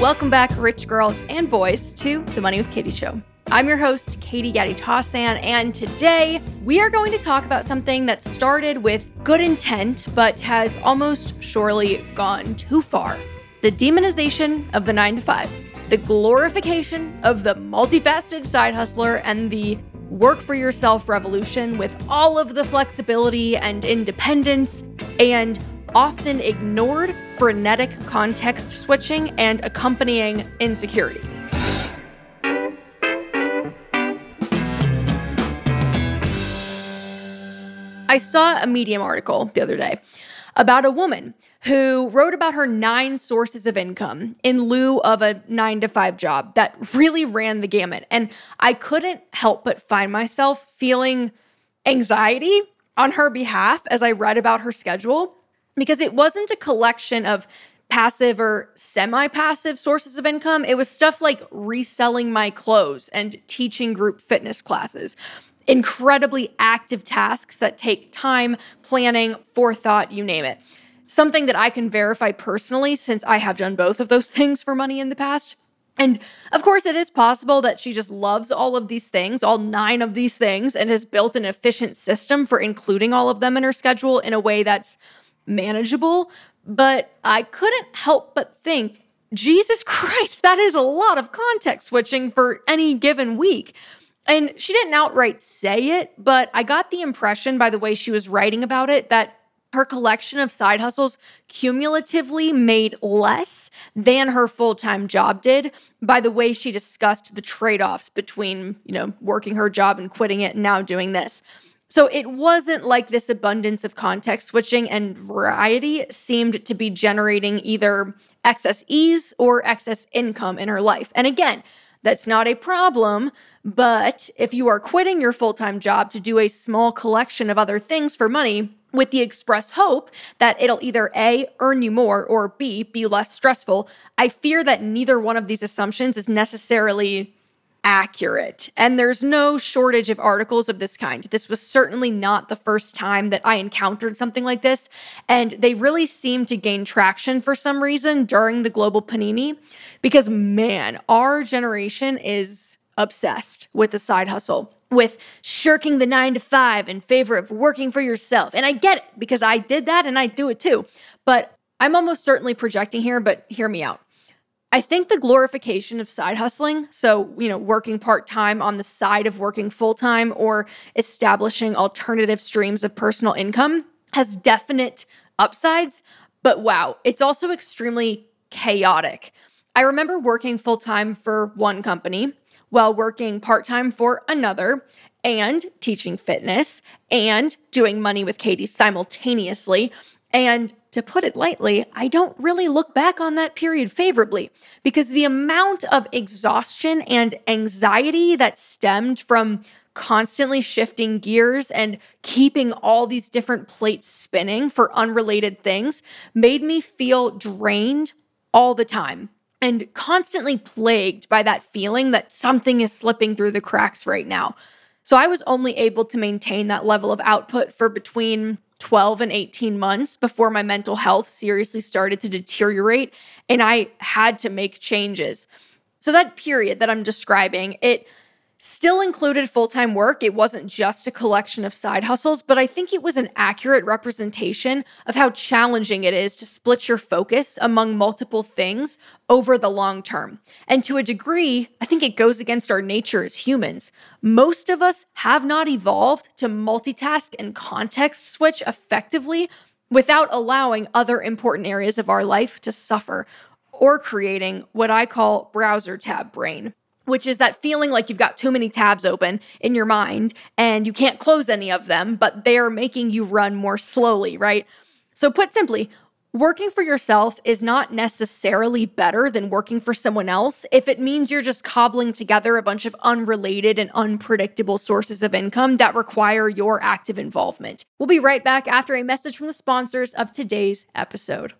Welcome back, rich girls and boys, to the Money with Katie show. I'm your host, Katie Gatti-Tossan, and today we are going to talk about something that started with good intent, but has almost surely gone too far. The demonization of the 9-to-5, the glorification of the multifaceted side hustler, and the work-for-yourself revolution with all of the flexibility and independence and often ignored frenetic context switching and accompanying insecurity. I saw a Medium article the other day about a woman who wrote about her 9 sources of income in lieu of a 9-to-5 job that really ran the gamut. And I couldn't help but find myself feeling anxiety on her behalf as I read about her schedule, because it wasn't a collection of passive or semi-passive sources of income. It was stuff like reselling my clothes and teaching group fitness classes, incredibly active tasks that take time, planning, forethought, you name it. Something that I can verify personally since I have done both of those things for money in the past. And of course, it is possible that she just loves all of these things, all 9 of these things, and has built an efficient system for including all of them in her schedule in a way that's manageable, but I couldn't help but think, Jesus Christ, that is a lot of context switching for any given week. And she didn't outright say it, but I got the impression by the way she was writing about it that her collection of side hustles cumulatively made less than her full-time job did by the way she discussed the trade-offs between, working her job and quitting it and now doing this. So it wasn't like this abundance of context switching and variety seemed to be generating either excess ease or excess income in her life. And again, that's not a problem, but if you are quitting your full-time job to do a small collection of other things for money with the express hope that it'll either A, earn you more, or B, be less stressful, I fear that neither one of these assumptions is necessarily accurate. And there's no shortage of articles of this kind. This was certainly not the first time that I encountered something like this, and they really seemed to gain traction for some reason during the global panini, because man, our generation is obsessed with the side hustle, with shirking the 9-to-5 in favor of working for yourself. And I get it, because I did that and I do it too. But I'm almost certainly projecting here, but hear me out. I think the glorification of side hustling, so, working part-time on the side of working full-time or establishing alternative streams of personal income has definite upsides, but wow, it's also extremely chaotic. I remember working full-time for one company while working part-time for another and teaching fitness and doing Money with Katie simultaneously. And to put it lightly, I don't really look back on that period favorably, because the amount of exhaustion and anxiety that stemmed from constantly shifting gears and keeping all these different plates spinning for unrelated things made me feel drained all the time and constantly plagued by that feeling that something is slipping through the cracks right now. So I was only able to maintain that level of output for between 12 and 18 months before my mental health seriously started to deteriorate, and I had to make changes. So that period that I'm describing, it still included full-time work. It wasn't just a collection of side hustles, but I think it was an accurate representation of how challenging it is to split your focus among multiple things over the long term. And to a degree, I think it goes against our nature as humans. Most of us have not evolved to multitask and context switch effectively without allowing other important areas of our life to suffer, or creating what I call browser tab brain, which is that feeling like you've got too many tabs open in your mind and you can't close any of them, but they're making you run more slowly, right? So put simply, working for yourself is not necessarily better than working for someone else if it means you're just cobbling together a bunch of unrelated and unpredictable sources of income that require your active involvement. We'll be right back after a message from the sponsors of today's episode.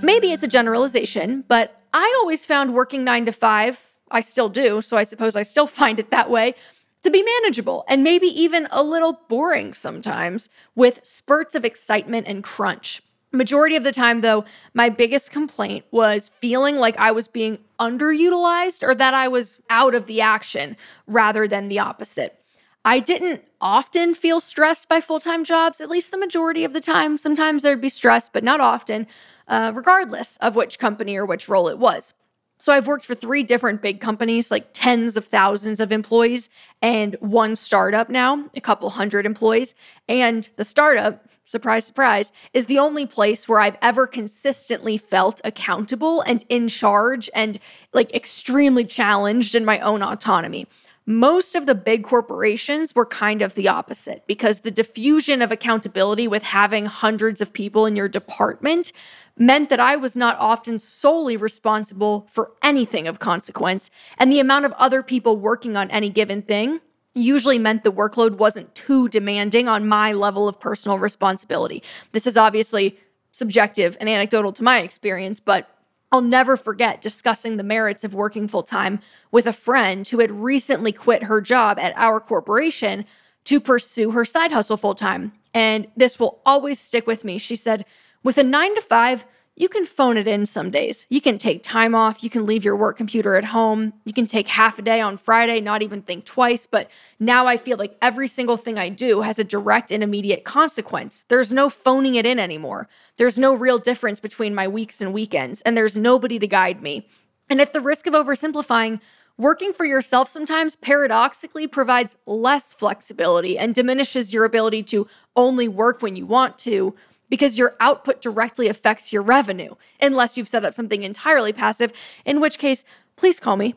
Maybe it's a generalization, but I always found working 9-to-5, I still do, so I suppose I still find it that way, to be manageable and maybe even a little boring sometimes with spurts of excitement and crunch. Majority of the time, though, my biggest complaint was feeling like I was being underutilized or that I was out of the action rather than the opposite. I didn't often feel stressed by full-time jobs, at least the majority of the time. Sometimes there'd be stress, but not often, regardless of which company or which role it was. So I've worked for 3 different big companies, like tens of thousands of employees, and 1 startup now, a couple hundred employees. And the startup, surprise, surprise, is the only place where I've ever consistently felt accountable and in charge and like extremely challenged in my own autonomy. Most of the big corporations were kind of the opposite because the diffusion of accountability with having hundreds of people in your department meant that I was not often solely responsible for anything of consequence, and the amount of other people working on any given thing usually meant the workload wasn't too demanding on my level of personal responsibility. This is obviously subjective and anecdotal to my experience, but I'll never forget discussing the merits of working full-time with a friend who had recently quit her job at our corporation to pursue her side hustle full-time. And this will always stick with me. She said, with a 9-to-5, you can phone it in some days. You can take time off. You can leave your work computer at home. You can take half a day on Friday, not even think twice. But now I feel like every single thing I do has a direct and immediate consequence. There's no phoning it in anymore. There's no real difference between my weeks and weekends, and there's nobody to guide me. And at the risk of oversimplifying, working for yourself sometimes paradoxically provides less flexibility and diminishes your ability to only work when you want to, because your output directly affects your revenue, unless you've set up something entirely passive, in which case, please call me.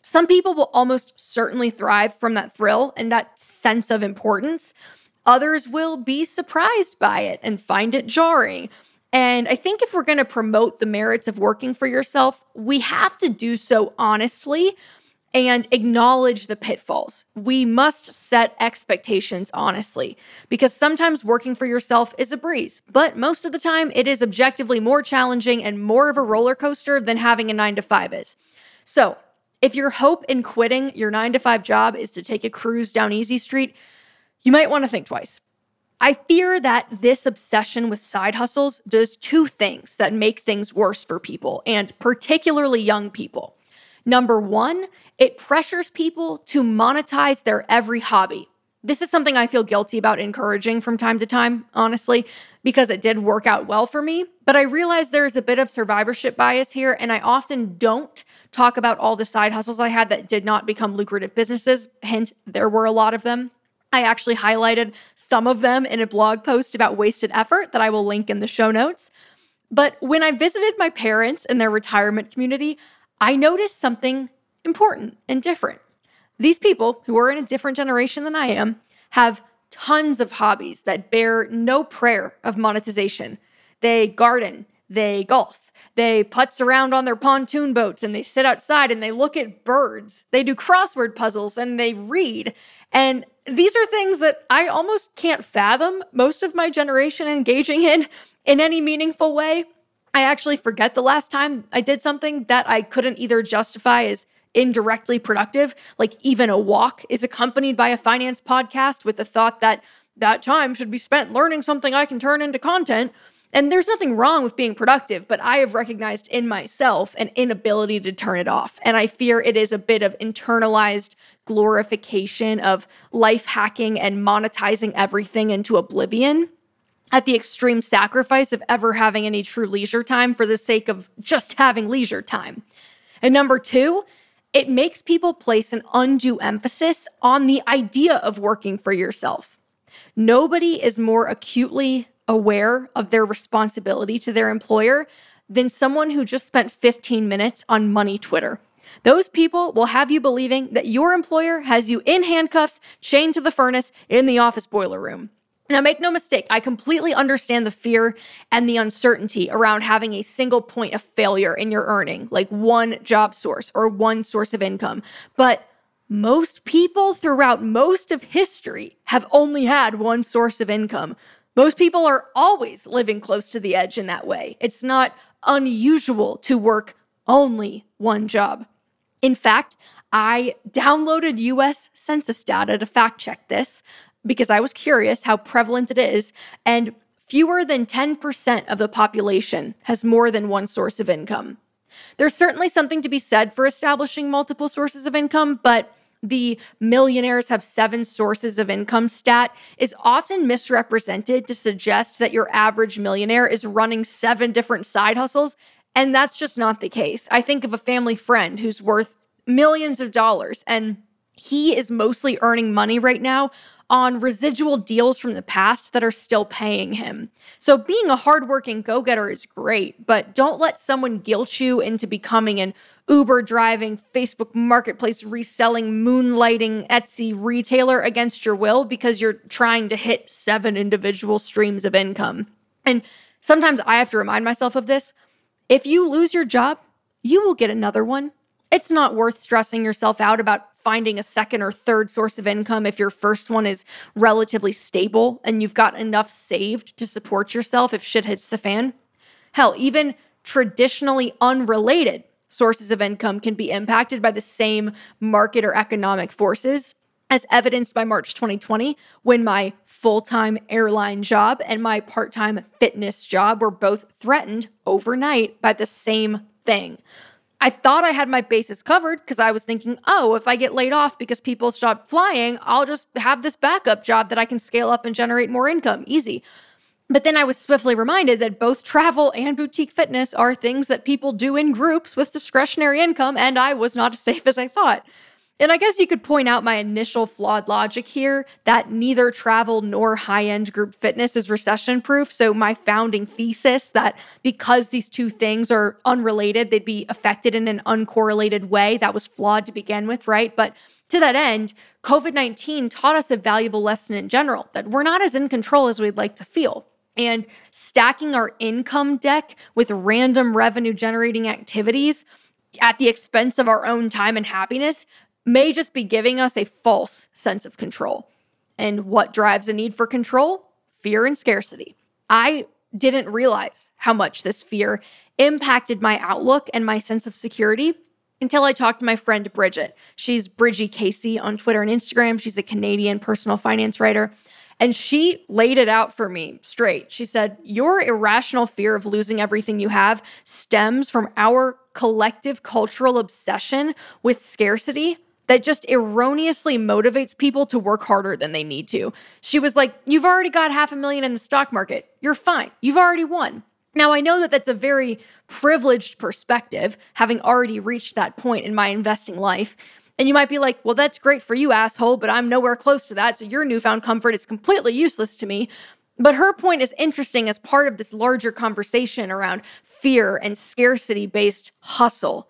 Some people will almost certainly thrive from that thrill and that sense of importance. Others will be surprised by it and find it jarring. And I think if we're going to promote the merits of working for yourself, we have to do so honestly and acknowledge the pitfalls. We must set expectations honestly, because sometimes working for yourself is a breeze, but most of the time it is objectively more challenging and more of a roller coaster than having a 9-to-5 is. So if your hope in quitting your 9-to-5 job is to take a cruise down Easy Street, you might want to think twice. I fear that this obsession with side hustles does 2 things that make things worse for people, and particularly young people. Number 1, it pressures people to monetize their every hobby. This is something I feel guilty about encouraging from time to time, honestly, because it did work out well for me. But I realize there is a bit of survivorship bias here, and I often don't talk about all the side hustles I had that did not become lucrative businesses. Hint, there were a lot of them. I actually highlighted some of them in a blog post about wasted effort that I will link in the show notes. But when I visited my parents in their retirement community, I noticed something important and different. These people, who are in a different generation than I am, have tons of hobbies that bear no prayer of monetization. They garden, they golf, they putz around on their pontoon boats, and they sit outside and they look at birds. They do crossword puzzles and they read. And these are things that I almost can't fathom most of my generation engaging in any meaningful way. I actually forget the last time I did something that I couldn't either justify as indirectly productive, like even a walk is accompanied by a finance podcast with the thought that that time should be spent learning something I can turn into content. And there's nothing wrong with being productive, but I have recognized in myself an inability to turn it off. And I fear it is a bit of internalized glorification of life hacking and monetizing everything into oblivion, at the extreme sacrifice of ever having any true leisure time for the sake of just having leisure time. And number 2, it makes people place an undue emphasis on the idea of working for yourself. Nobody is more acutely aware of their responsibility to their employer than someone who just spent 15 minutes on money Twitter. Those people will have you believing that your employer has you in handcuffs, chained to the furnace in the office boiler room. Now, make no mistake, I completely understand the fear and the uncertainty around having a single point of failure in your earning, like one job source or one source of income. But most people throughout most of history have only had one source of income. Most people are always living close to the edge in that way. It's not unusual to work only one job. In fact, I downloaded U.S. Census data to fact check this because I was curious how prevalent it is, and fewer than 10% of the population has more than one source of income. There's certainly something to be said for establishing multiple sources of income, but the millionaires have 7 sources of income stat is often misrepresented to suggest that your average millionaire is running 7 different side hustles, and that's just not the case. I think of a family friend who's worth millions of dollars, and he is mostly earning money right now on residual deals from the past that are still paying him. So being a hardworking go-getter is great, but don't let someone guilt you into becoming an Uber driving, Facebook marketplace reselling, moonlighting, Etsy retailer against your will because you're trying to hit 7 individual streams of income. And sometimes I have to remind myself of this. If you lose your job, you will get another one. It's not worth stressing yourself out about finding a second or third source of income if your first one is relatively stable and you've got enough saved to support yourself if shit hits the fan. Hell, even traditionally unrelated sources of income can be impacted by the same market or economic forces, as evidenced by March 2020, when my full-time airline job and my part-time fitness job were both threatened overnight by the same thing. I thought I had my bases covered because I was thinking, oh, if I get laid off because people stop flying, I'll just have this backup job that I can scale up and generate more income. Easy. But then I was swiftly reminded that both travel and boutique fitness are things that people do in groups with discretionary income, and I was not as safe as I thought. And I guess you could point out my initial flawed logic here that neither travel nor high-end group fitness is recession-proof. So my founding thesis that because these two things are unrelated, they'd be affected in an uncorrelated way, that was flawed to begin with, right? But to that end, COVID-19 taught us a valuable lesson in general, that we're not as in control as we'd like to feel. And stacking our income deck with random revenue-generating activities at the expense of our own time and happiness may just be giving us a false sense of control. And what drives a need for control? Fear and scarcity. I didn't realize how much this fear impacted my outlook and my sense of security until I talked to my friend Bridget. She's Bridget Casey on Twitter and Instagram. She's a Canadian personal finance writer. And she laid it out for me straight. She said, your irrational fear of losing everything you have stems from our collective cultural obsession with scarcity that just erroneously motivates people to work harder than they need to. She was like, you've already got $500,000 in the stock market. You're fine. You've already won. Now, I know that that's a very privileged perspective, having already reached that point in my investing life. And you might be like, well, that's great for you, asshole, but I'm nowhere close to that, so your newfound comfort is completely useless to me. But her point is interesting as part of this larger conversation around fear and scarcity-based hustle.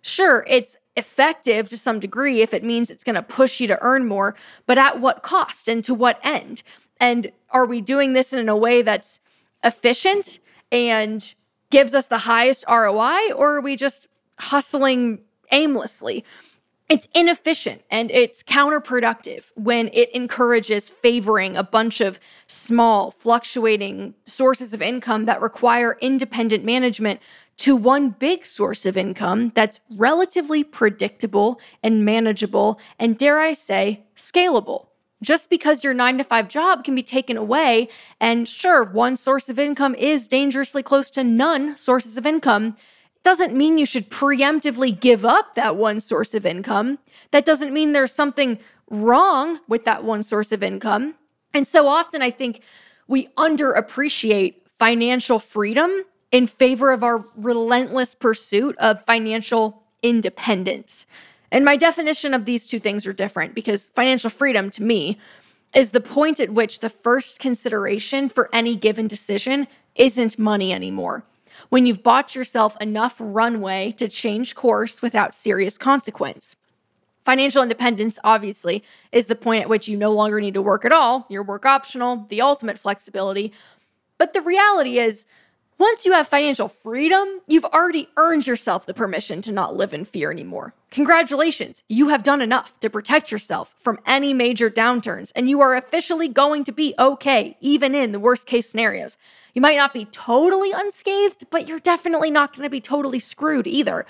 Sure, it's effective to some degree if it means it's going to push you to earn more, but at what cost and to what end? And are we doing this in a way that's efficient and gives us the highest ROI, or are we just hustling aimlessly? It's inefficient and it's counterproductive when it encourages favoring a bunch of small, fluctuating sources of income that require independent management to one big source of income that's relatively predictable and manageable and, dare I say, scalable. Just because your 9-to-5 job can be taken away, and sure, one source of income is dangerously close to none sources of income, doesn't mean you should preemptively give up that one source of income. That doesn't mean there's something wrong with that one source of income. And so often I think we underappreciate financial freedom in favor of our relentless pursuit of financial independence. And my definition of these two things are different because financial freedom to me is the point at which the first consideration for any given decision isn't money anymore. When you've bought yourself enough runway to change course without serious consequence. Financial independence, obviously, is the point at which you no longer need to work at all, your work optional, the ultimate flexibility. But the reality is, once you have financial freedom, you've already earned yourself the permission to not live in fear anymore. Congratulations, you have done enough to protect yourself from any major downturns, and you are officially going to be okay, even in the worst-case scenarios. You might not be totally unscathed, but you're definitely not going to be totally screwed either.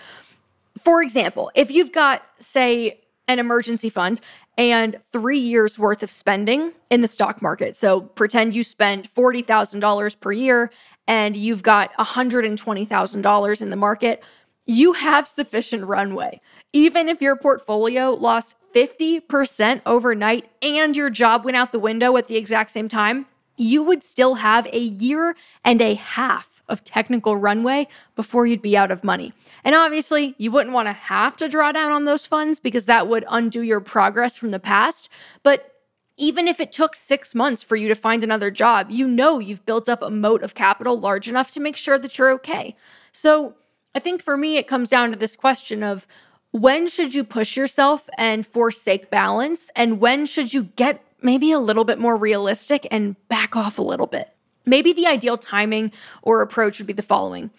For example, if you've got, say, an emergency fund and 3 years worth of spending in the stock market. So pretend you spend $40,000 per year and you've got $120,000 in the market. You have sufficient runway. Even if your portfolio lost 50% overnight and your job went out the window at the exact same time, you would still have a year and a half of technical runway before you'd be out of money. And obviously, you wouldn't want to have to draw down on those funds because that would undo your progress from the past. But even if it took 6 months for you to find another job, you know you've built up a moat of capital large enough to make sure that you're okay. So I think for me, it comes down to this question of when should you push yourself and forsake balance? And when should you get maybe a little bit more realistic and back off a little bit? Maybe the ideal timing or approach would be the following.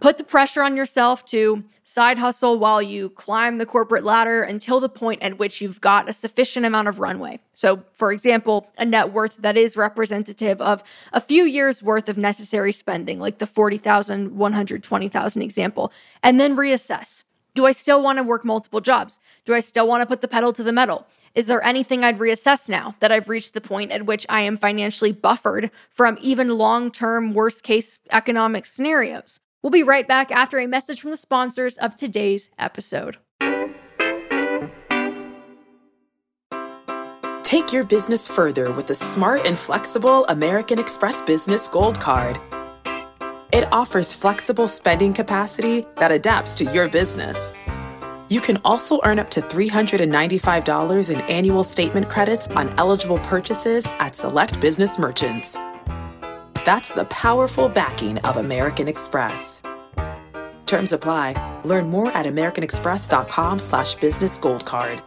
Put the pressure on yourself to side hustle while you climb the corporate ladder until the point at which you've got a sufficient amount of runway. So, for example, a net worth that is representative of a few years' worth of necessary spending, like the $40,000, $120,000 example, and then reassess. Do I still want to work multiple jobs? Do I still want to put the pedal to the metal? Is there anything I'd reassess now that I've reached the point at which I am financially buffered from even long-term worst-case economic scenarios? We'll be right back after a message from the sponsors of today's episode. Take your business further with the smart and flexible American Express Business Gold Card. It offers flexible spending capacity that adapts to your business. You can also earn up to $395 in annual statement credits on eligible purchases at select business merchants. That's the powerful backing of American Express. Terms apply. Learn more at americanexpress.com/businessgoldcard.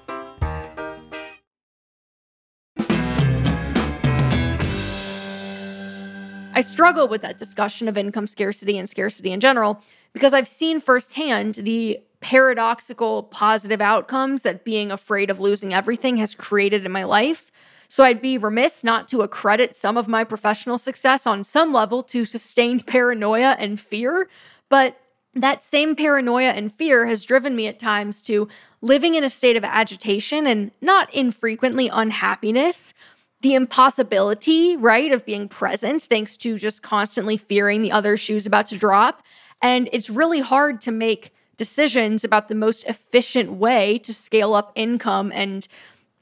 I struggle with that discussion of income scarcity and scarcity in general because I've seen firsthand the paradoxical positive outcomes that being afraid of losing everything has created in my life. So I'd be remiss not to accredit some of my professional success on some level to sustained paranoia and fear. But that same paranoia and fear has driven me at times to living in a state of agitation and not infrequently unhappiness. The impossibility, right, of being present thanks to just constantly fearing the other shoe's about to drop. And it's really hard to make decisions about the most efficient way to scale up income and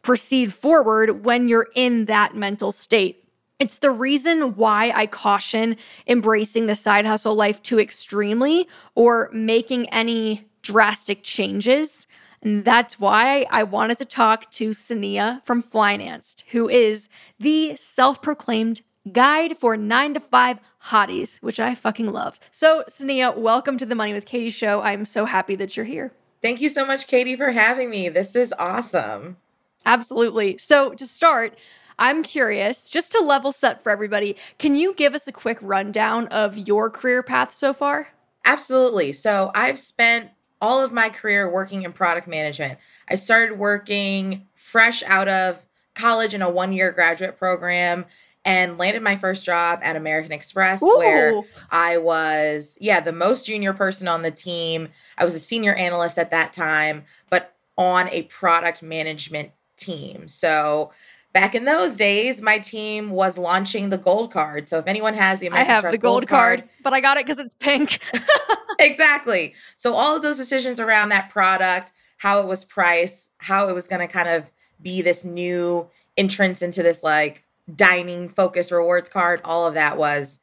proceed forward when you're in that mental state. It's the reason why I caution embracing the side hustle life too extremely or making any drastic changes. And that's why I wanted to talk to Cinneah from Flynanced, who is the self-proclaimed guide for 9-to-5 hotties, which I fucking love. So, Cinneah, welcome to the Money with Katie show. I'm so happy that you're here. Thank you so much, Katie, for having me. This is awesome. Absolutely. So, to start, I'm curious, just to level set for everybody, can you give us a quick rundown of your career path so far? Absolutely. So, I've spent all of my career working in product management. I started working fresh out of college in a one-year graduate program and landed my first job at American Express, where I was, the most junior person on the team. I was a senior analyst at that time, but on a product management team. So back in those days, my team was launching the Gold Card. So if anyone has the American Express I have the Gold Card, but I got it because it's pink. Exactly. So all of those decisions around that product, how it was priced, how it was going to kind of be this new entrance into this like dining focused rewards card, all of that was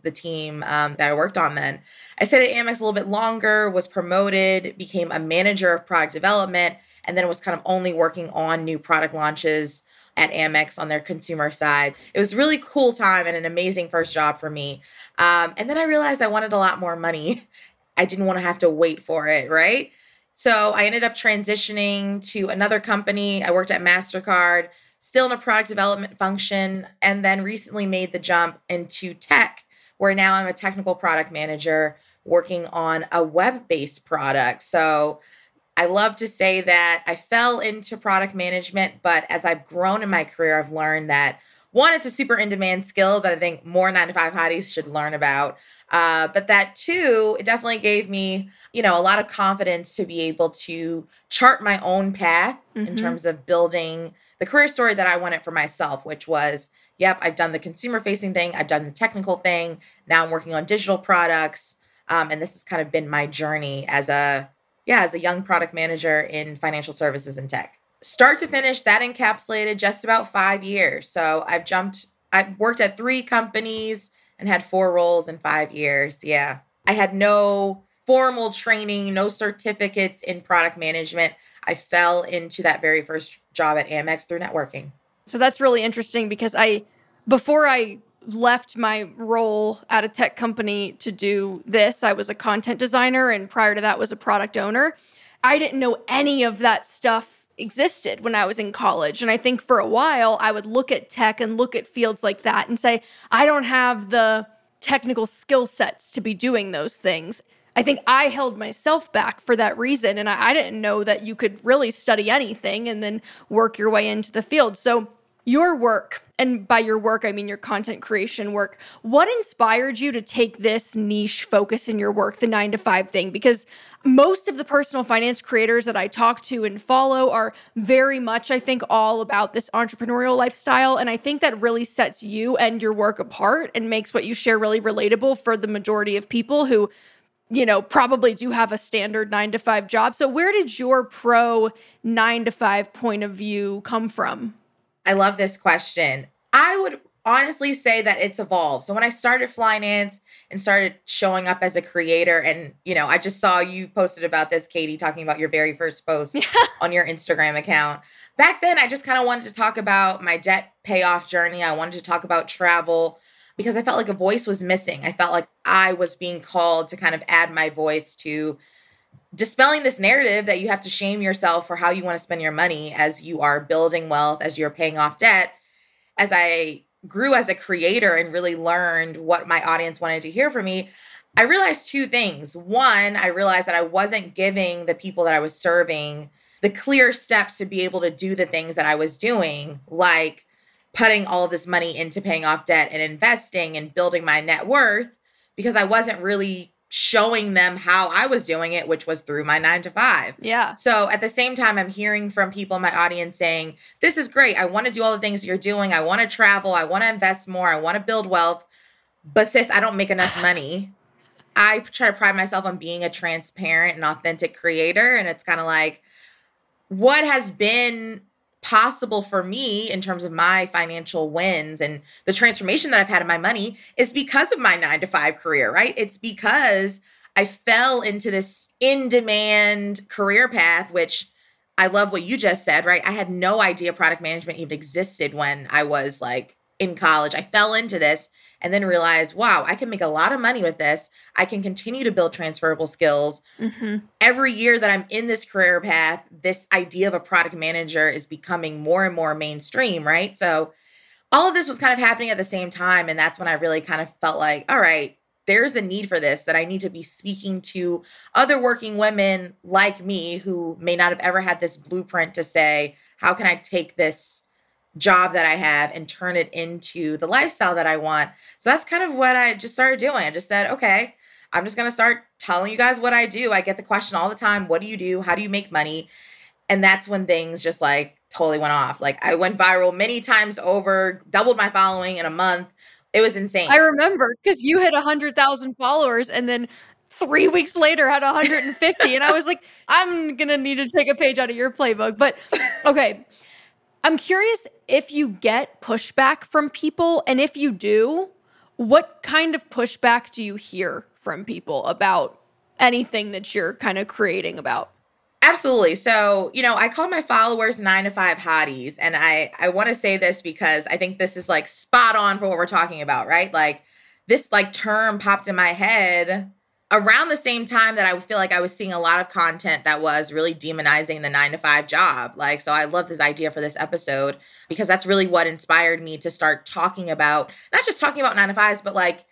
the team that I worked on then. I stayed at Amex a little bit longer, was promoted, became a manager of product development, and then was kind of only working on new product launches at Amex on their consumer side. It was a really cool time and an amazing first job for me. And then I realized I wanted a lot more money. I didn't want to have to wait for it, right? So I ended up transitioning to another company. I worked at MasterCard, still in a product development function, and then recently made the jump into tech, where now I'm a technical product manager working on a web-based product. So I love to say that I fell into product management, but as I've grown in my career, I've learned that One, it's a super in-demand skill that I think more 9-to-5 hotties should learn about. But that, too, it definitely gave me, you know, a lot of confidence to be able to chart my own path in terms of building the career story that I wanted for myself, which was, yep, I've done the consumer-facing thing. I've done the technical thing. Now I'm working on digital products. And this has kind of been my journey as a young product manager in financial services and tech. Start to finish, that encapsulated just about 5 years. So I've worked at 3 companies and had 4 roles in 5 years. Yeah. I had no formal training, no certificates in product management. I fell into that very first job at Amex through networking. So that's really interesting because before I left my role at a tech company to do this, I was a content designer, and prior to that was a product owner. I didn't know any of that stuff existed when I was in college. And I think for a while, I would look at tech and look at fields like that and say, I don't have the technical skill sets to be doing those things. I think I held myself back for that reason. And I didn't know that you could really study anything and then work your way into the field. So your work, and by your work, I mean your content creation work, what inspired you to take this niche focus in your work, the 9-to-5 thing? Because most of the personal finance creators that I talk to and follow are very much, I think, all about this entrepreneurial lifestyle. And I think that really sets you and your work apart and makes what you share really relatable for the majority of people who, you know, probably do have a standard 9-to-5 job. So where did your pro 9-to-5 point of view come from? I love this question. I would honestly say that it's evolved. So when I started Flynanced and started showing up as a creator, and, you know, I just saw you posted about this, Katie, talking about your very first post on your Instagram account. Back then, I just kind of wanted to talk about my debt payoff journey. I wanted to talk about travel because I felt like a voice was missing. I felt like I was being called to kind of add my voice to dispelling this narrative that you have to shame yourself for how you want to spend your money as you are building wealth, as you're paying off debt. As I grew as a creator and really learned what my audience wanted to hear from me, I realized 2 things. One, I realized that I wasn't giving the people that I was serving the clear steps to be able to do the things that I was doing, like putting all of this money into paying off debt and investing and building my net worth, because I wasn't really showing them how I was doing it, which was through my 9-to-5. Yeah. So at the same time, I'm hearing from people in my audience saying, this is great. I want to do all the things you're doing. I want to travel. I want to invest more. I want to build wealth. But sis, I don't make enough money. I try to pride myself on being a transparent and authentic creator. And it's kind of like, what has been possible for me in terms of my financial wins and the transformation that I've had in my money is because of my 9-to-5 career, right? It's because I fell into this in-demand career path, which I love what you just said, right? I had no idea product management even existed when I was like in college. I fell into this and then realized, wow, I can make a lot of money with this. I can continue to build transferable skills. Every year that I'm in this career path, this idea of a product manager is becoming more and more mainstream, right? So all of this was kind of happening at the same time. And that's when I really kind of felt like, all right, there's a need for this, that I need to be speaking to other working women like me who may not have ever had this blueprint to say, how can I take this job that I have and turn it into the lifestyle that I want? So that's kind of what I just started doing. I just said, okay, I'm just going to start telling you guys what I do. I get the question all the time, what do you do? How do you make money? And that's when things just like totally went off. Like I went viral many times over, doubled my following in a month. It was insane. I remember because you hit 100,000 followers and then 3 weeks later had 150. And I was like, I'm going to need to take a page out of your playbook. But okay. I'm curious if you get pushback from people, and if you do, what kind of pushback do you hear from people about anything that you're kind of creating about? Absolutely. So, you know, I call my followers 9-to-5 hotties, and I want to say this because I think this is like spot on for what we're talking about, right? Like this like term popped in my head around the same time that I feel like I was seeing a lot of content that was really demonizing the 9-to-5 job. Like, so I love this idea for this episode because that's really what inspired me to start talking about, not just talking about 9-to-5s, but like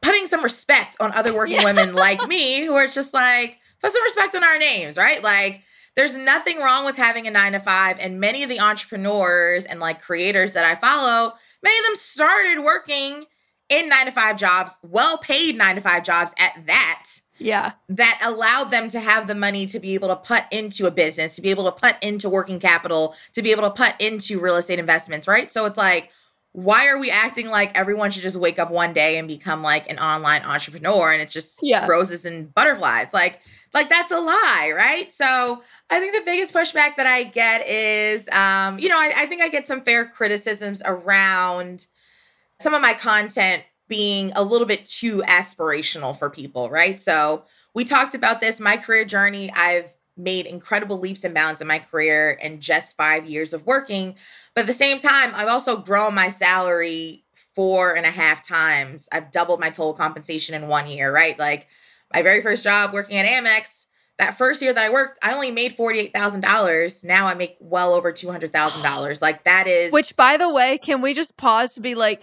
putting some respect on other working women like me who are just like, put some respect on our names, right? Like there's nothing wrong with having a 9-to-5, and many of the entrepreneurs and like creators that I follow, Many of them started working in 9-to-5 jobs, well-paid 9-to-5 jobs at that. Yeah. That allowed them to have the money to be able to put into a business, to be able to put into working capital, to be able to put into real estate investments, right? So it's like, why are we acting like everyone should just wake up one day and become like an online entrepreneur and it's just roses and butterflies? Like that's a lie, right? So I think the biggest pushback that I get is, I think I get some fair criticisms around some of my content being a little bit too aspirational for people, right? So we talked about this, my career journey. I've made incredible leaps and bounds in my career in just 5 years of working. But at the same time, I've also grown my salary 4.5 times. I've doubled my total compensation in 1 year, right? Like my very first job working at Amex, that first year that I worked, I only made $48,000. Now I make well over $200,000. Like that is... Which, by the way, can we just pause to be like...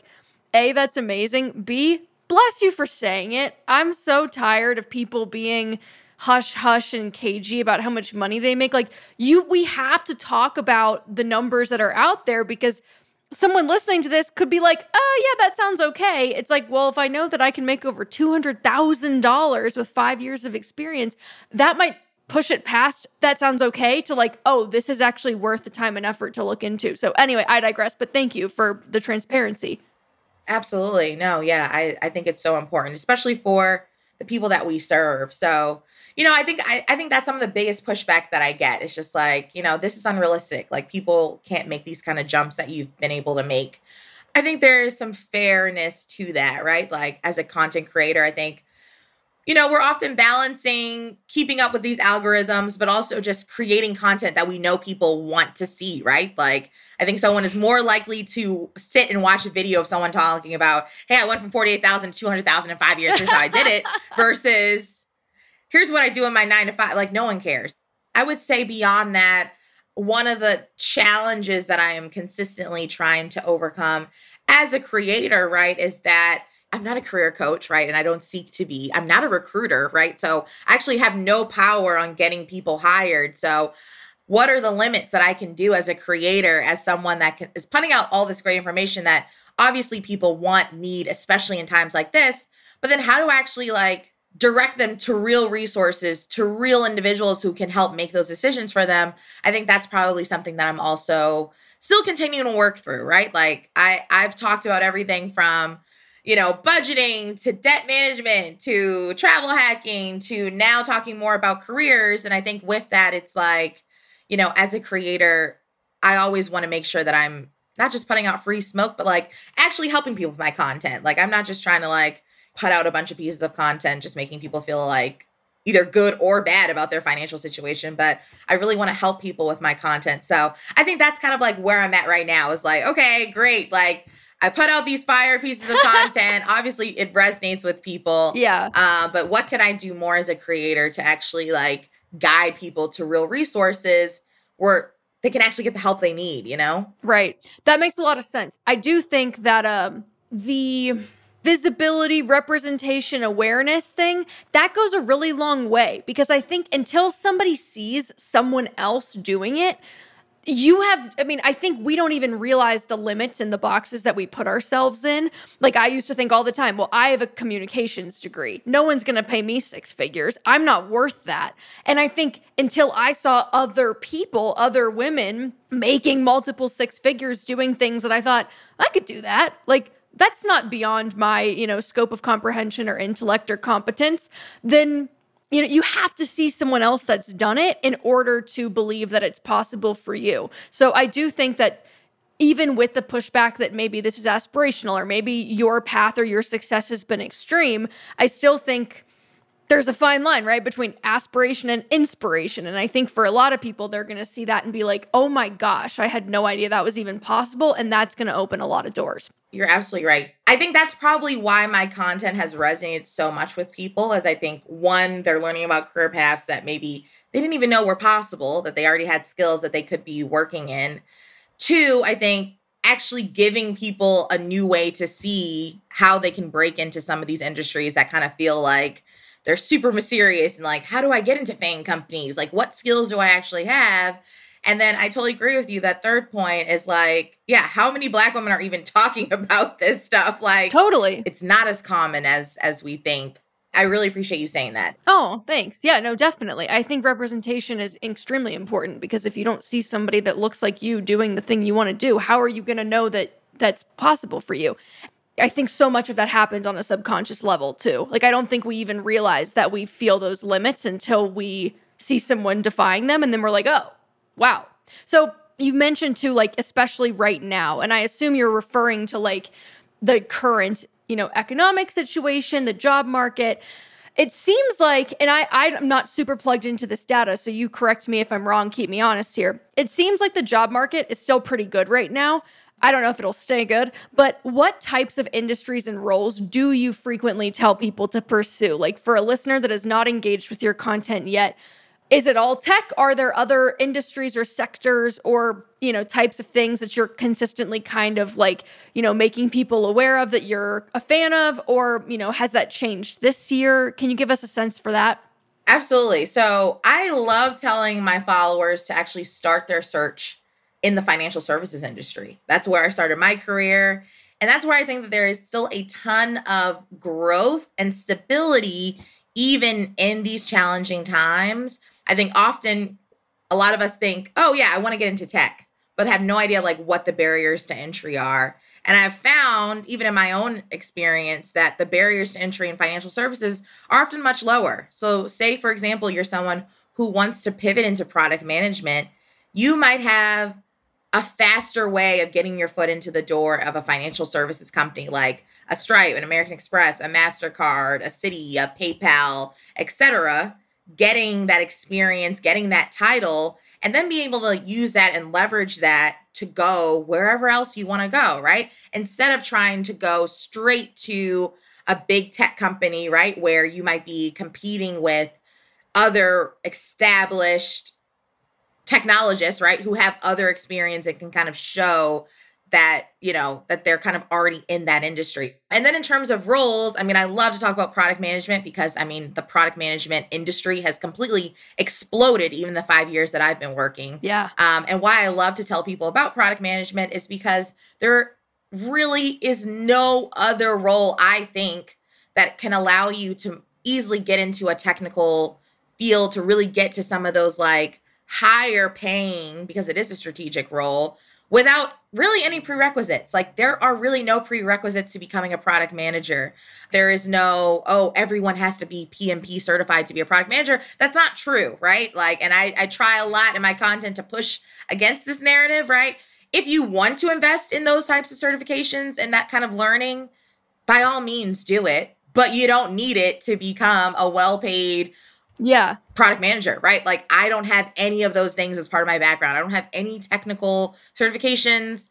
A, that's amazing. B, bless you for saying it. I'm so tired of people being hush-hush and cagey about how much money they make. Like, we have to talk about the numbers that are out there because someone listening to this could be like, oh, yeah, that sounds okay. It's like, well, if I know that I can make over $200,000 with 5 years of experience, that might push it past that sounds okay to like, oh, this is actually worth the time and effort to look into. So anyway, I digress, but thank you for the transparency. Absolutely. No, yeah. I think it's so important, especially for the people that we serve. So, I think that's some of the biggest pushback that I get. It's just like, this is unrealistic. Like people can't make these kind of jumps that you've been able to make. I think there is some fairness to that, right? Like as a content creator, I think, we're often balancing keeping up with these algorithms, but also just creating content that we know people want to see, right? Like, I think someone is more likely to sit and watch a video of someone talking about, hey, I went from $48,000 to $200,000 in 5 years. Here's how I did it versus here's what I do in my 9-to-5. Like, no one cares. I would say beyond that, one of the challenges that I am consistently trying to overcome as a creator, right, is that I'm not a career coach, right? And I don't seek to be. I'm not a recruiter, right? So I actually have no power on getting people hired. So what are the limits that I can do as a creator, as someone that is putting out all this great information that obviously people want, need, especially in times like this, but then how do I actually like direct them to real resources, to real individuals who can help make those decisions for them? I think that's probably something that I'm also still continuing to work through, right? Like I've talked about everything from budgeting to debt management to travel hacking to now talking more about careers. And I think with that, it's like, as a creator, I always want to make sure that I'm not just putting out free smoke, but like actually helping people with my content. Like I'm not just trying to like put out a bunch of pieces of content, just making people feel like either good or bad about their financial situation, but I really want to help people with my content. So I think that's kind of like where I'm at right now is like, okay, great. Like I put out these fire pieces of content. Obviously, it resonates with people. Yeah. But what can I do more as a creator to actually like guide people to real resources where they can actually get the help they need, Right. That makes a lot of sense. I do think that the visibility, representation, awareness thing, that goes a really long way because I think until somebody sees someone else doing it, I think we don't even realize the limits and the boxes that we put ourselves in. Like I used to think all the time, well, I have a communications degree. No one's going to pay me 6 figures. I'm not worth that. And I think until I saw other people, other women making multiple 6 figures, doing things that I thought, I could do that. Like that's not beyond my, scope of comprehension or intellect or competence. Then you have to see someone else that's done it in order to believe that it's possible for you. So I do think that even with the pushback that maybe this is aspirational or maybe your path or your success has been extreme, I still think there's a fine line, right, between aspiration and inspiration. And I think for a lot of people, they're going to see that and be like, oh my gosh, I had no idea that was even possible. And that's going to open a lot of doors. You're absolutely right. I think that's probably why my content has resonated so much with people is I think, one, they're learning about career paths that maybe they didn't even know were possible, that they already had skills that they could be working in. Two, I think actually giving people a new way to see how they can break into some of these industries that kind of feel like they're super mysterious and like, how do I get into FAANG companies? Like, what skills do I actually have? And then I totally agree with you. That third point is like, yeah, how many Black women are even talking about this stuff? Like, totally. It's not as common as we think. I really appreciate you saying that. Oh, thanks. Yeah, no, definitely. I think representation is extremely important because if you don't see somebody that looks like you doing the thing you want to do, how are you going to know that that's possible for you? I think so much of that happens on a subconscious level too. Like, I don't think we even realize that we feel those limits until we see someone defying them. And then we're like, oh, wow. So you mentioned too, like, especially right now, and I assume you're referring to like the current, you know, economic situation, the job market. It seems like, and I'm not super plugged into this data, so you correct me if I'm wrong, keep me honest here. It seems like the job market is still pretty good right now. I don't know if it'll stay good, but what types of industries and roles do you frequently tell people to pursue? Like, for a listener that is not engaged with your content yet, is it all tech? Are there other industries or sectors or, you know, types of things that you're consistently kind of like, you know, making people aware of that you're a fan of, or, you know, has that changed this year? Can you give us a sense for that? Absolutely. So I love telling my followers to actually start their search in the financial services industry. That's where I started my career. And that's where I think that there is still a ton of growth and stability, even in these challenging times. I think often a lot of us think, oh yeah, I want to get into tech, but have no idea like what the barriers to entry are. And I've found, even in my own experience, that the barriers to entry in financial services are often much lower. So say, for example, you're someone who wants to pivot into product management, you might have a faster way of getting your foot into the door of a financial services company like a Stripe, an American Express, a MasterCard, a Citi, a PayPal, et cetera, getting that experience, getting that title, and then being able to use that and leverage that to go wherever else you want to go, right? Instead of trying to go straight to a big tech company, right, where you might be competing with other established technologists, right, who have other experience and can kind of show that, you know, that they're kind of already in that industry. And then in terms of roles, I mean, I love to talk about product management because, I mean, the product management industry has completely exploded even the 5 years that I've been working. Yeah. And why I love to tell people about product management is because there really is no other role, I think, that can allow you to easily get into a technical field to really get to some of those like higher paying, because it is a strategic role, without really any prerequisites. Like, there are really no prerequisites to becoming a product manager. There is no, oh, everyone has to be PMP certified to be a product manager. That's not true, right? Like, and I try a lot in my content to push against this narrative, right? If you want to invest in those types of certifications and that kind of learning, by all means do it, but you don't need it to become a well-paid product manager, right? Like, I don't have any of those things as part of my background. I don't have any technical certifications,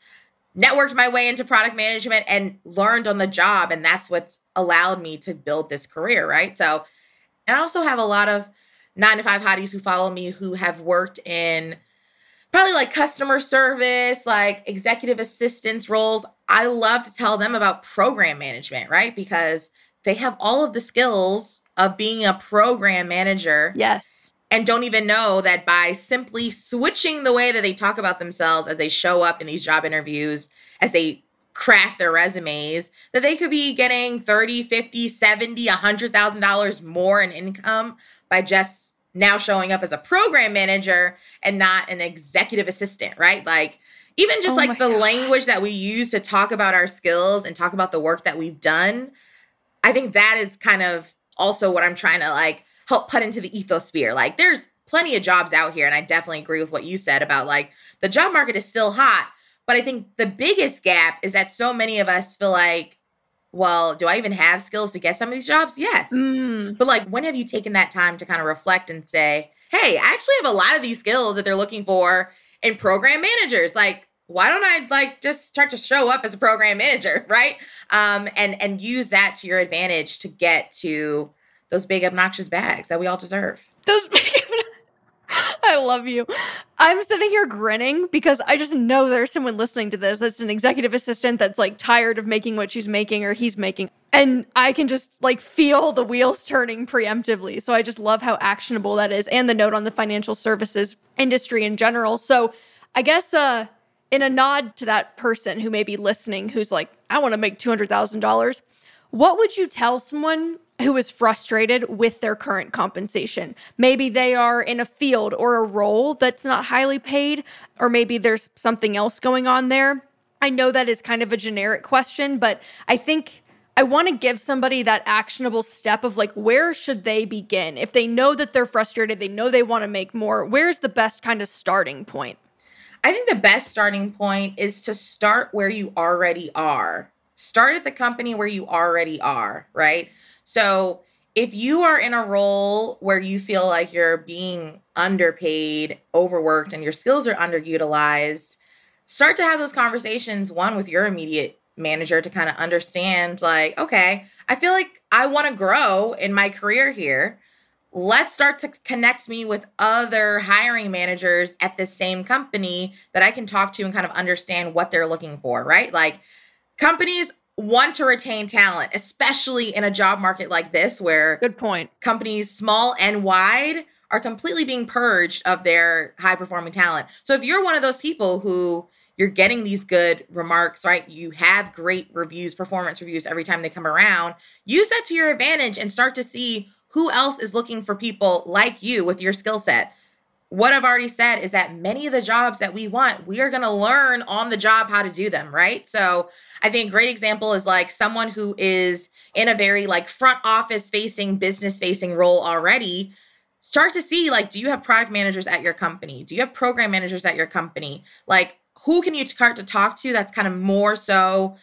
networked my way into product management and learned on the job. And that's what's allowed me to build this career, right? So, and I also have a lot of 9-to-5 hotties who follow me who have worked in probably like customer service, like executive assistance roles. I love to tell them about program management, right? Because they have all of the skills of being a program manager. Yes. And don't even know that by simply switching the way that they talk about themselves as they show up in these job interviews, as they craft their resumes, that they could be getting $30,000, $50,000, $70,000, $100,000 more in income by just now showing up as a program manager and not an executive assistant, right? Like, even just like the language that we use to talk about our skills and talk about the work that we've done, I think that is kind of also what I'm trying to like help put into the ethosphere. Like, there's plenty of jobs out here. And I definitely agree with what you said about like the job market is still hot. But I think the biggest gap is that so many of us feel like, well, do I even have skills to get some of these jobs? Yes. But like, when have you taken that time to kind of reflect and say, hey, I actually have a lot of these skills that they're looking for in program managers. Like, why don't I like just start to show up as a program manager, right? And use that to your advantage to get to those big obnoxious bags that we all deserve. Those big, I love you. I'm sitting here grinning because I just know there's someone listening to this that's an executive assistant that's like tired of making what she's making or he's making. And I can just like feel the wheels turning preemptively. So I just love how actionable that is, and the note on the financial services industry in general. So I guess in a nod to that person who may be listening, who's like, I want to make $200,000, what would you tell someone who is frustrated with their current compensation? Maybe they are in a field or a role that's not highly paid, or maybe there's something else going on there. I know that is kind of a generic question, but I think I want to give somebody that actionable step of like, where should they begin? If they know that they're frustrated, they know they want to make more, where's the best kind of starting point? I think the best starting point is to start where you already are. Start at the company where you already are, right? So if you are in a role where you feel like you're being underpaid, overworked, and your skills are underutilized, start to have those conversations, one, with your immediate manager to kind of understand like, okay, I feel like I want to grow in my career here. Let's start to connect me with other hiring managers at the same company that I can talk to and kind of understand what they're looking for, right? Like companies want to retain talent, especially in a job market like this where good point. Companies small and wide are completely being purged of their high-performing talent. So if you're one of those people who you're getting these good remarks, right? You have great reviews, performance reviews every time they come around. Use that to your advantage and start to see who else is looking for people like you with your skill set. What I've already said is that many of the jobs that we want, we are going to learn on the job how to do them, right? So I think a great example is like someone who is in a very like front office facing, business facing role already. Start to see like, do you have product managers at your company? Do you have program managers at your company? Like, who can you start to talk to that's kind of more so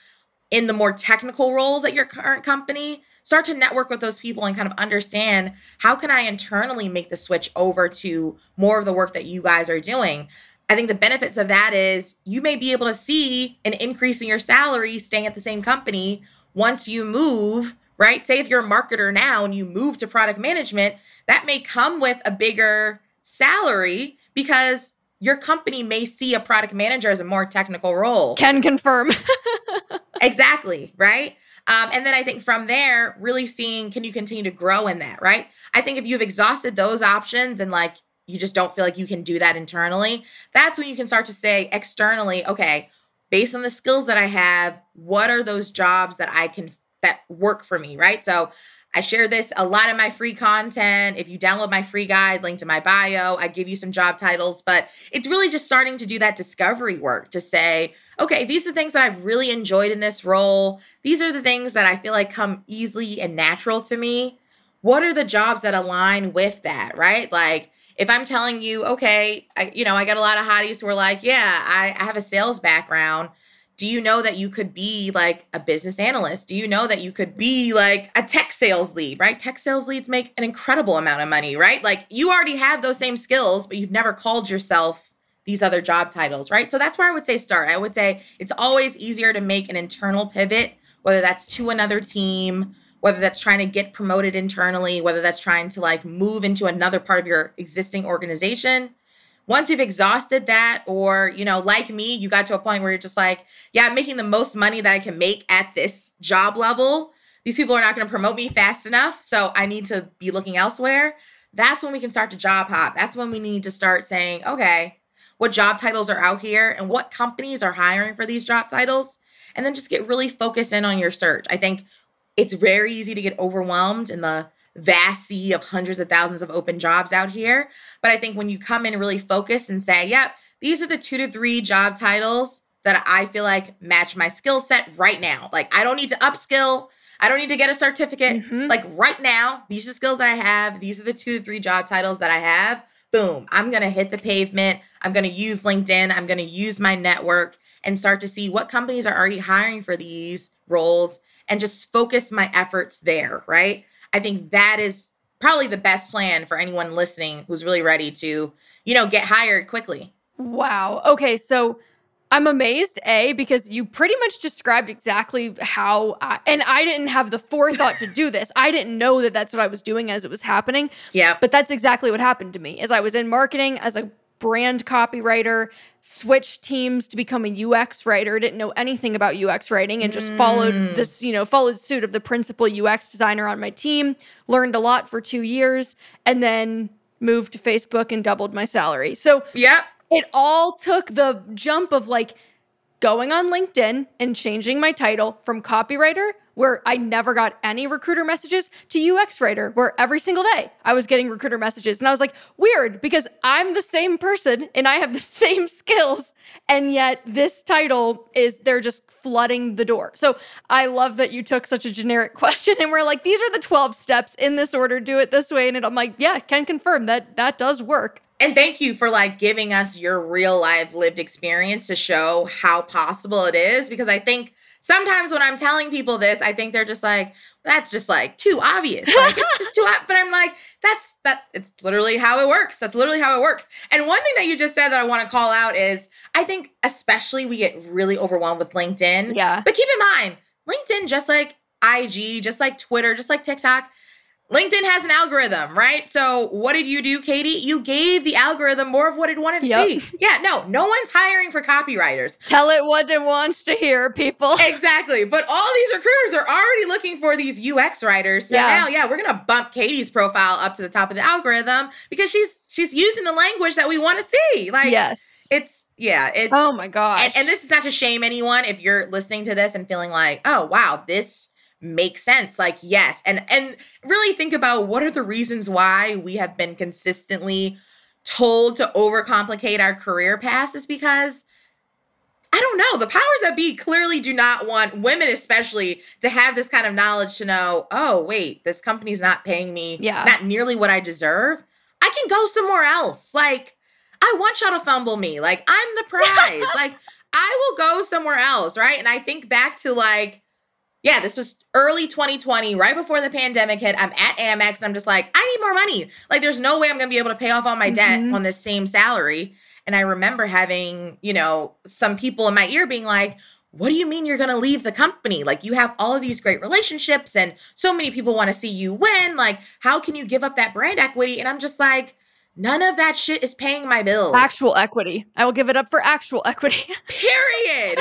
in the more technical roles at your current company? Start to network with those people and kind of understand how can I internally make the switch over to more of the work that you guys are doing? I think the benefits of that is you may be able to see an increase in your salary staying at the same company once you move, right? Say if you're a marketer now and you move to product management, that may come with a bigger salary because your company may see a product manager as a more technical role. Can confirm. Exactly, right? And then I think from there, really seeing, can you continue to grow in that, right? I think if you've exhausted those options and like, you just don't feel like you can do that internally, that's when you can start to say externally, okay, based on the skills that I have, what are those jobs that I can, that work for me, right? So I share this a lot in my free content. If you download my free guide, link to my bio, I give you some job titles, but it's really just starting to do that discovery work to say, okay, these are the things that I've really enjoyed in this role. These are the things that I feel like come easily and natural to me. What are the jobs that align with that, right? Like if I'm telling you, okay, I got a lot of hotties who are like, yeah, I have a sales background. Do you know that you could be like a business analyst? Do you know that you could be like a tech sales lead, right? Tech sales leads make an incredible amount of money, right? Like you already have those same skills, but you've never called yourself these other job titles, right? So that's where I would say start. I would say it's always easier to make an internal pivot, whether that's to another team, whether that's trying to get promoted internally, whether that's trying to like move into another part of your existing organization. Once you've exhausted that, or, like me, you got to a point where you're just like, yeah, I'm making the most money that I can make at this job level. These people are not going to promote me fast enough, so I need to be looking elsewhere. That's when we can start to job hop. That's when we need to start saying, okay, what job titles are out here and what companies are hiring for these job titles? And then just get really focused in on your search. I think it's very easy to get overwhelmed in the vast sea of hundreds of thousands of open jobs out here. But I think when you come in really focused and say, yep, these are the 2 to 3 job titles that I feel like match my skill set right now. Like I don't need to upskill. I don't need to get a certificate. Mm-hmm. Like right now, these are the skills that I have. These are the 2 to 3 job titles that I have. Boom. I'm going to hit the pavement. I'm going to use LinkedIn. I'm going to use my network and start to see what companies are already hiring for these roles and just focus my efforts there, right? I think that is probably the best plan for anyone listening who's really ready to, get hired quickly. Wow. Okay. So I'm amazed, A, because you pretty much described exactly how, and I didn't have the forethought to do this. I didn't know that that's what I was doing as it was happening. Yeah. But that's exactly what happened to me. As I was in marketing as a brand copywriter, switched teams to become a UX writer, didn't know anything about UX writing, and just followed suit of the principal UX designer on my team, learned a lot for 2 years, and then moved to Facebook and doubled my salary. So it all took the jump of like going on LinkedIn and changing my title from copywriter, where I never got any recruiter messages, to UX writer, where every single day I was getting recruiter messages. And I was like, weird, because I'm the same person and I have the same skills. And yet this title is, they're just flooding the door. So I love that you took such a generic question and we're like, these are the 12 steps in this order, do it this way. And I'm like, yeah, can confirm that does work. And thank you for like giving us your real life lived experience to show how possible it is. Because I think sometimes when I'm telling people this, I think they're just like, that's just like too obvious. Like, it's just too obvious. But I'm like, it's literally how it works. That's literally how it works. And one thing that you just said that I want to call out is I think especially we get really overwhelmed with LinkedIn. Yeah. But keep in mind, LinkedIn, just like IG, just like Twitter, just like TikTok, LinkedIn has an algorithm, right? So what did you do, Katie? You gave the algorithm more of what it wanted to see. Yeah, no one's hiring for copywriters. Tell it what it wants to hear, people. Exactly. But all these recruiters are already looking for these UX writers. So now, we're going to bump Katie's profile up to the top of the algorithm because she's using the language that we want to see. Like, yes. It's oh my gosh. And this is not to shame anyone if you're listening to this and feeling like, oh, wow, this make sense. Like, yes. And really think about what are the reasons why we have been consistently told to overcomplicate our career paths is because, I don't know, the powers that be clearly do not want women especially to have this kind of knowledge to know, oh, wait, this company's not paying me not nearly what I deserve. I can go somewhere else. Like, I want y'all to fumble me. Like, I'm the prize. Like, I will go somewhere else, right? And I think back to like, this was early 2020, right before the pandemic hit. I'm at Amex. I'm just like, I need more money. Like, there's no way I'm going to be able to pay off all my debt on this same salary. And I remember having, some people in my ear being like, what do you mean you're going to leave the company? Like, you have all of these great relationships and so many people want to see you win. Like, how can you give up that brand equity? And I'm just like, none of that shit is paying my bills. Actual equity. I will give it up for actual equity. Period.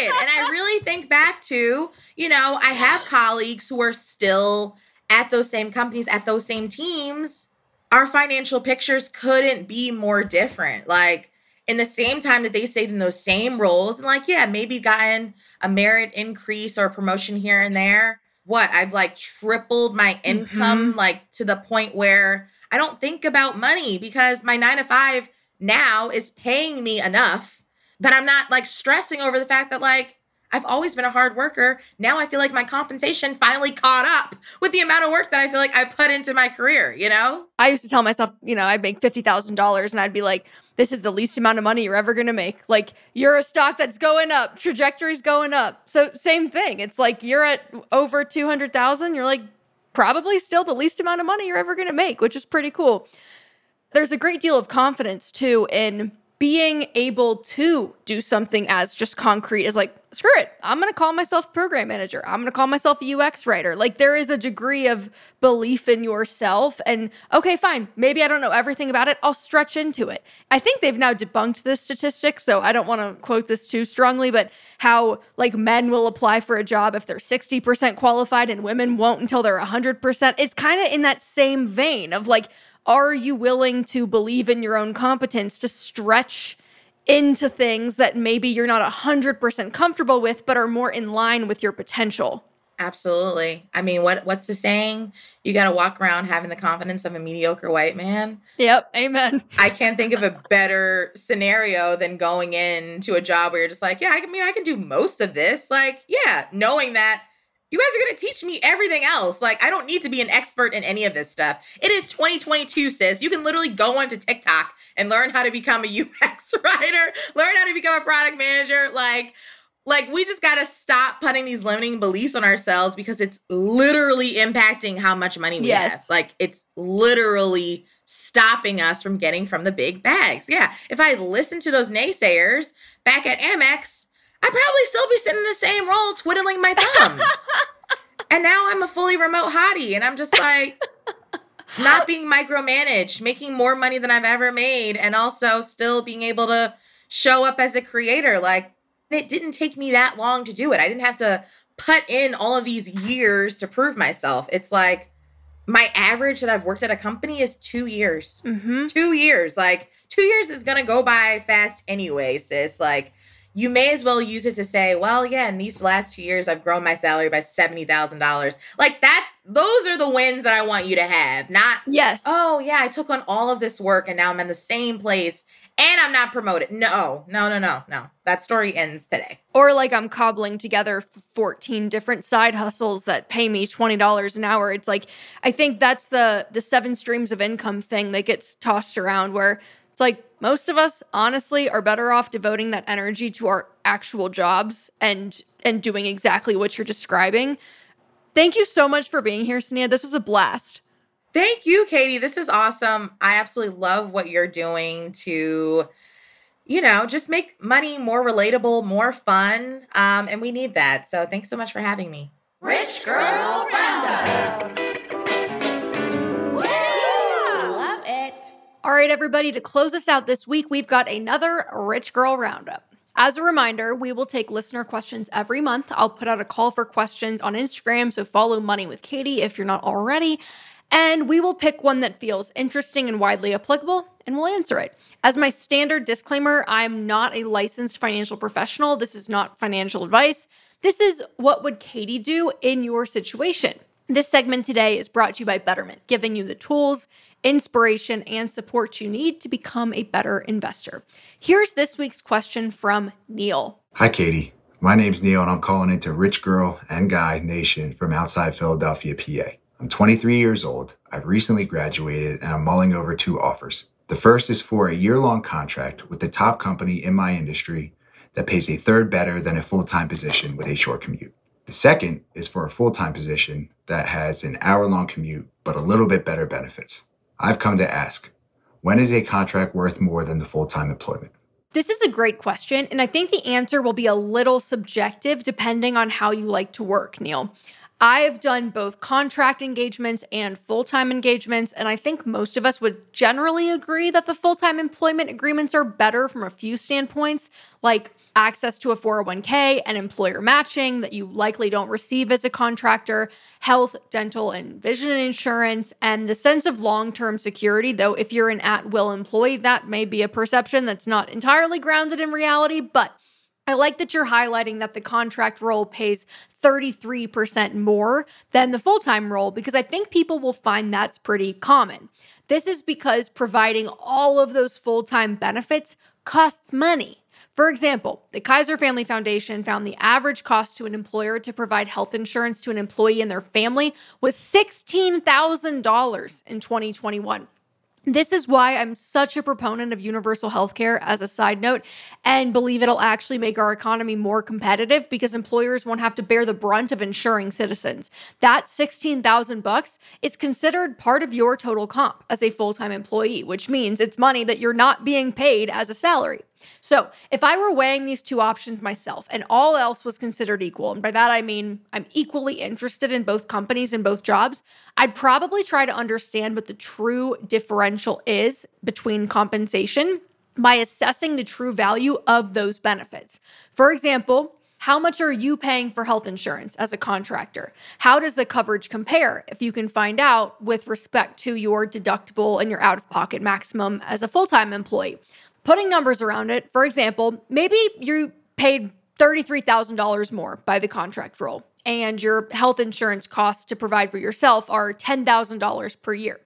And I really think back to, I have colleagues who are still at those same companies, at those same teams. Our financial pictures couldn't be more different. Like, in the same time that they stayed in those same roles and like, maybe gotten a merit increase or a promotion here and there. What? I've like tripled my income, like to the point where I don't think about money because my 9 to 5 now is paying me enough that I'm not like stressing over the fact that like I've always been a hard worker. Now I feel like my compensation finally caught up with the amount of work that I feel like I put into my career, I used to tell myself, I'd make $50,000 and I'd be like, this is the least amount of money you're ever going to make. Like, you're a stock that's going up, trajectory's going up. So same thing. It's like you're at over 200,000. You're like, probably still the least amount of money you're ever going to make, which is pretty cool. There's a great deal of confidence, too, in being able to do something as just concrete as like, screw it, I'm going to call myself program manager. I'm going to call myself a UX writer. Like, there is a degree of belief in yourself and, okay, fine, maybe I don't know everything about it. I'll stretch into it. I think they've now debunked this statistic, so I don't want to quote this too strongly, but how like men will apply for a job if they're 60% qualified and women won't until they're 100%. It's kind of in that same vein of like, are you willing to believe in your own competence to stretch into things that maybe you're not 100% comfortable with, but are more in line with your potential? Absolutely. I mean, what's the saying? You got to walk around having the confidence of a mediocre white man. Yep. Amen. I can't think of a better scenario than going into a job where you're just like, I can do most of this. Like, knowing that you guys are going to teach me everything else. Like, I don't need to be an expert in any of this stuff. It is 2022, sis. You can literally go onto TikTok and learn how to become a UX writer, learn how to become a product manager. Like we just got to stop putting these limiting beliefs on ourselves because it's literally impacting how much money we have. Like, it's literally stopping us from getting from the big bags. Yeah. If I listened to those naysayers back at Amex, I'd probably still be sitting in the same role twiddling my thumbs. And now I'm a fully remote hottie. And I'm just like, not being micromanaged, making more money than I've ever made, and also still being able to show up as a creator. Like, it didn't take me that long to do it. I didn't have to put in all of these years to prove myself. It's like my average that I've worked at a company is 2 years. Mm-hmm. 2 years. Like, 2 years is going to go by fast anyway, sis. Like, you may as well use it to say, well, yeah, in these last 2 years, I've grown my salary by $70,000. Like, those are the wins that I want you to have. Not, yes, oh, yeah, I took on all of this work and now I'm in the same place and I'm not promoted. No. That story ends today. Or like I'm cobbling together 14 different side hustles that pay me $20 an hour. It's like, I think that's the seven streams of income thing that gets tossed around where it's like, most of us, honestly, are better off devoting that energy to our actual jobs and doing exactly what you're describing. Thank you so much for being here, Cinneah. This was a blast. Thank you, Katie. This is awesome. I absolutely love what you're doing to, you know, just make money more relatable, more fun, and we need that. So thanks so much for having me. Rich Girl Roundup. All right, everybody, to close us out this week, we've got another Rich Girl Roundup. As a reminder, we will take listener questions every month. I'll put out a call for questions on Instagram, so follow Money with Katie if you're not already. And we will pick one that feels interesting and widely applicable, and we'll answer it. As my standard disclaimer, I'm not a licensed financial professional. This is not financial advice. This is what would Katie do in your situation. This segment today is brought to you by Betterment, giving you the tools, inspiration, and support you need to become a better investor. Here's this week's question from Neil. Hi, Katie. My name's Neil, and I'm calling into Rich Girl and Guy Nation from outside Philadelphia, PA. I'm 23 years old. I've recently graduated, and I'm mulling over two offers. The first is for a year-long contract with the top company in my industry that pays a third better than a full-time position with a short commute. The second is for a full-time position that has an hour-long commute, but a little bit better benefits. I've come to ask, when is a contract worth more than the full-time employment? This is a great question, and I think the answer will be a little subjective depending on how you like to work, Neil. I've done both contract engagements and full-time engagements, and I think most of us would generally agree that the full-time employment agreements are better from a few standpoints, like access to a 401k and employer matching that you likely don't receive as a contractor, health, dental, and vision insurance, and the sense of long-term security, though if you're an at-will employee, that may be a perception that's not entirely grounded in reality, but I like that you're highlighting that the contract role pays 33% more than the full-time role because I think people will find that's pretty common. This is because providing all of those full-time benefits costs money. For example, the Kaiser Family Foundation found the average cost to an employer to provide health insurance to an employee and their family was $16,000 in 2021. This is why I'm such a proponent of universal healthcare as a side note and believe it'll actually make our economy more competitive because employers won't have to bear the brunt of insuring citizens. That $16,000 is considered part of your total comp as a full-time employee, which means it's money that you're not being paid as a salary. So if I were weighing these two options myself and all else was considered equal, and by that I mean I'm equally interested in both companies and both jobs, I'd probably try to understand what the true differential is between compensation by assessing the true value of those benefits. For example, how much are you paying for health insurance as a contractor? How does the coverage compare, if you can find out, with respect to your deductible and your out-of-pocket maximum as a full-time employee? Putting numbers around it, for example, maybe you paid $33,000 more by the contract role, and your health insurance costs to provide for yourself are $10,000 per year.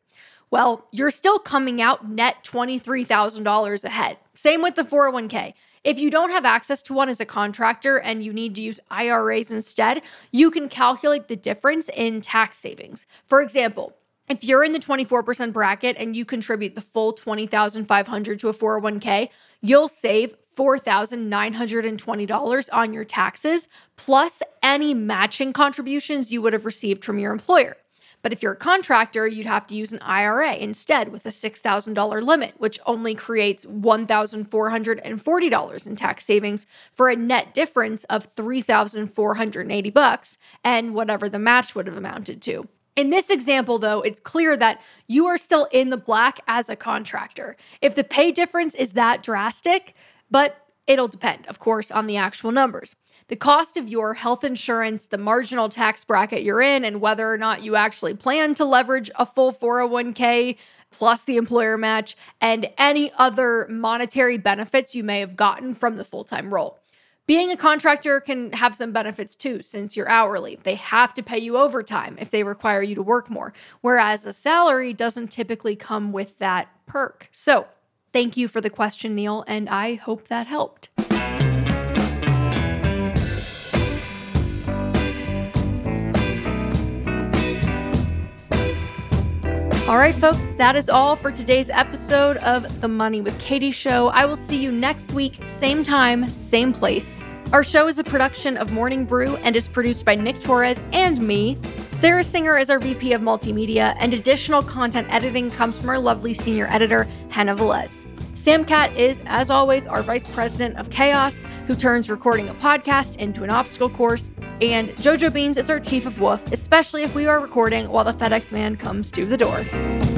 Well, you're still coming out net $23,000 ahead. Same with the 401k. If you don't have access to one as a contractor and you need to use IRAs instead, you can calculate the difference in tax savings. For example, if you're in the 24% bracket and you contribute the full $20,500 to a 401k, you'll save $4,920 on your taxes, plus any matching contributions you would have received from your employer. But if you're a contractor, you'd have to use an IRA instead with a $6,000 limit, which only creates $1,440 in tax savings for a net difference of $3,480 and whatever the match would have amounted to. In this example, though, it's clear that you are still in the black as a contractor if the pay difference is that drastic, but it'll depend, of course, on the actual numbers. The cost of your health insurance, the marginal tax bracket you're in, and whether or not you actually plan to leverage a full 401k plus the employer match, and any other monetary benefits you may have gotten from the full-time role. Being a contractor can have some benefits too, since you're hourly. They have to pay you overtime if they require you to work more, whereas a salary doesn't typically come with that perk. So thank you for the question, Neil, and I hope that helped. All right, folks, that is all for today's episode of The Money with Katie Show. I will see you next week, same time, same place. Our show is a production of Morning Brew and is produced by Nick Torres and me. Sarah Singer is our VP of Multimedia, and additional content editing comes from our lovely senior editor, Hannah Velez. Sam Cat is, as always, our vice president of chaos, who turns recording a podcast into an obstacle course. And Jojo Beans is our chief of woof, especially if we are recording while the FedEx man comes to the door.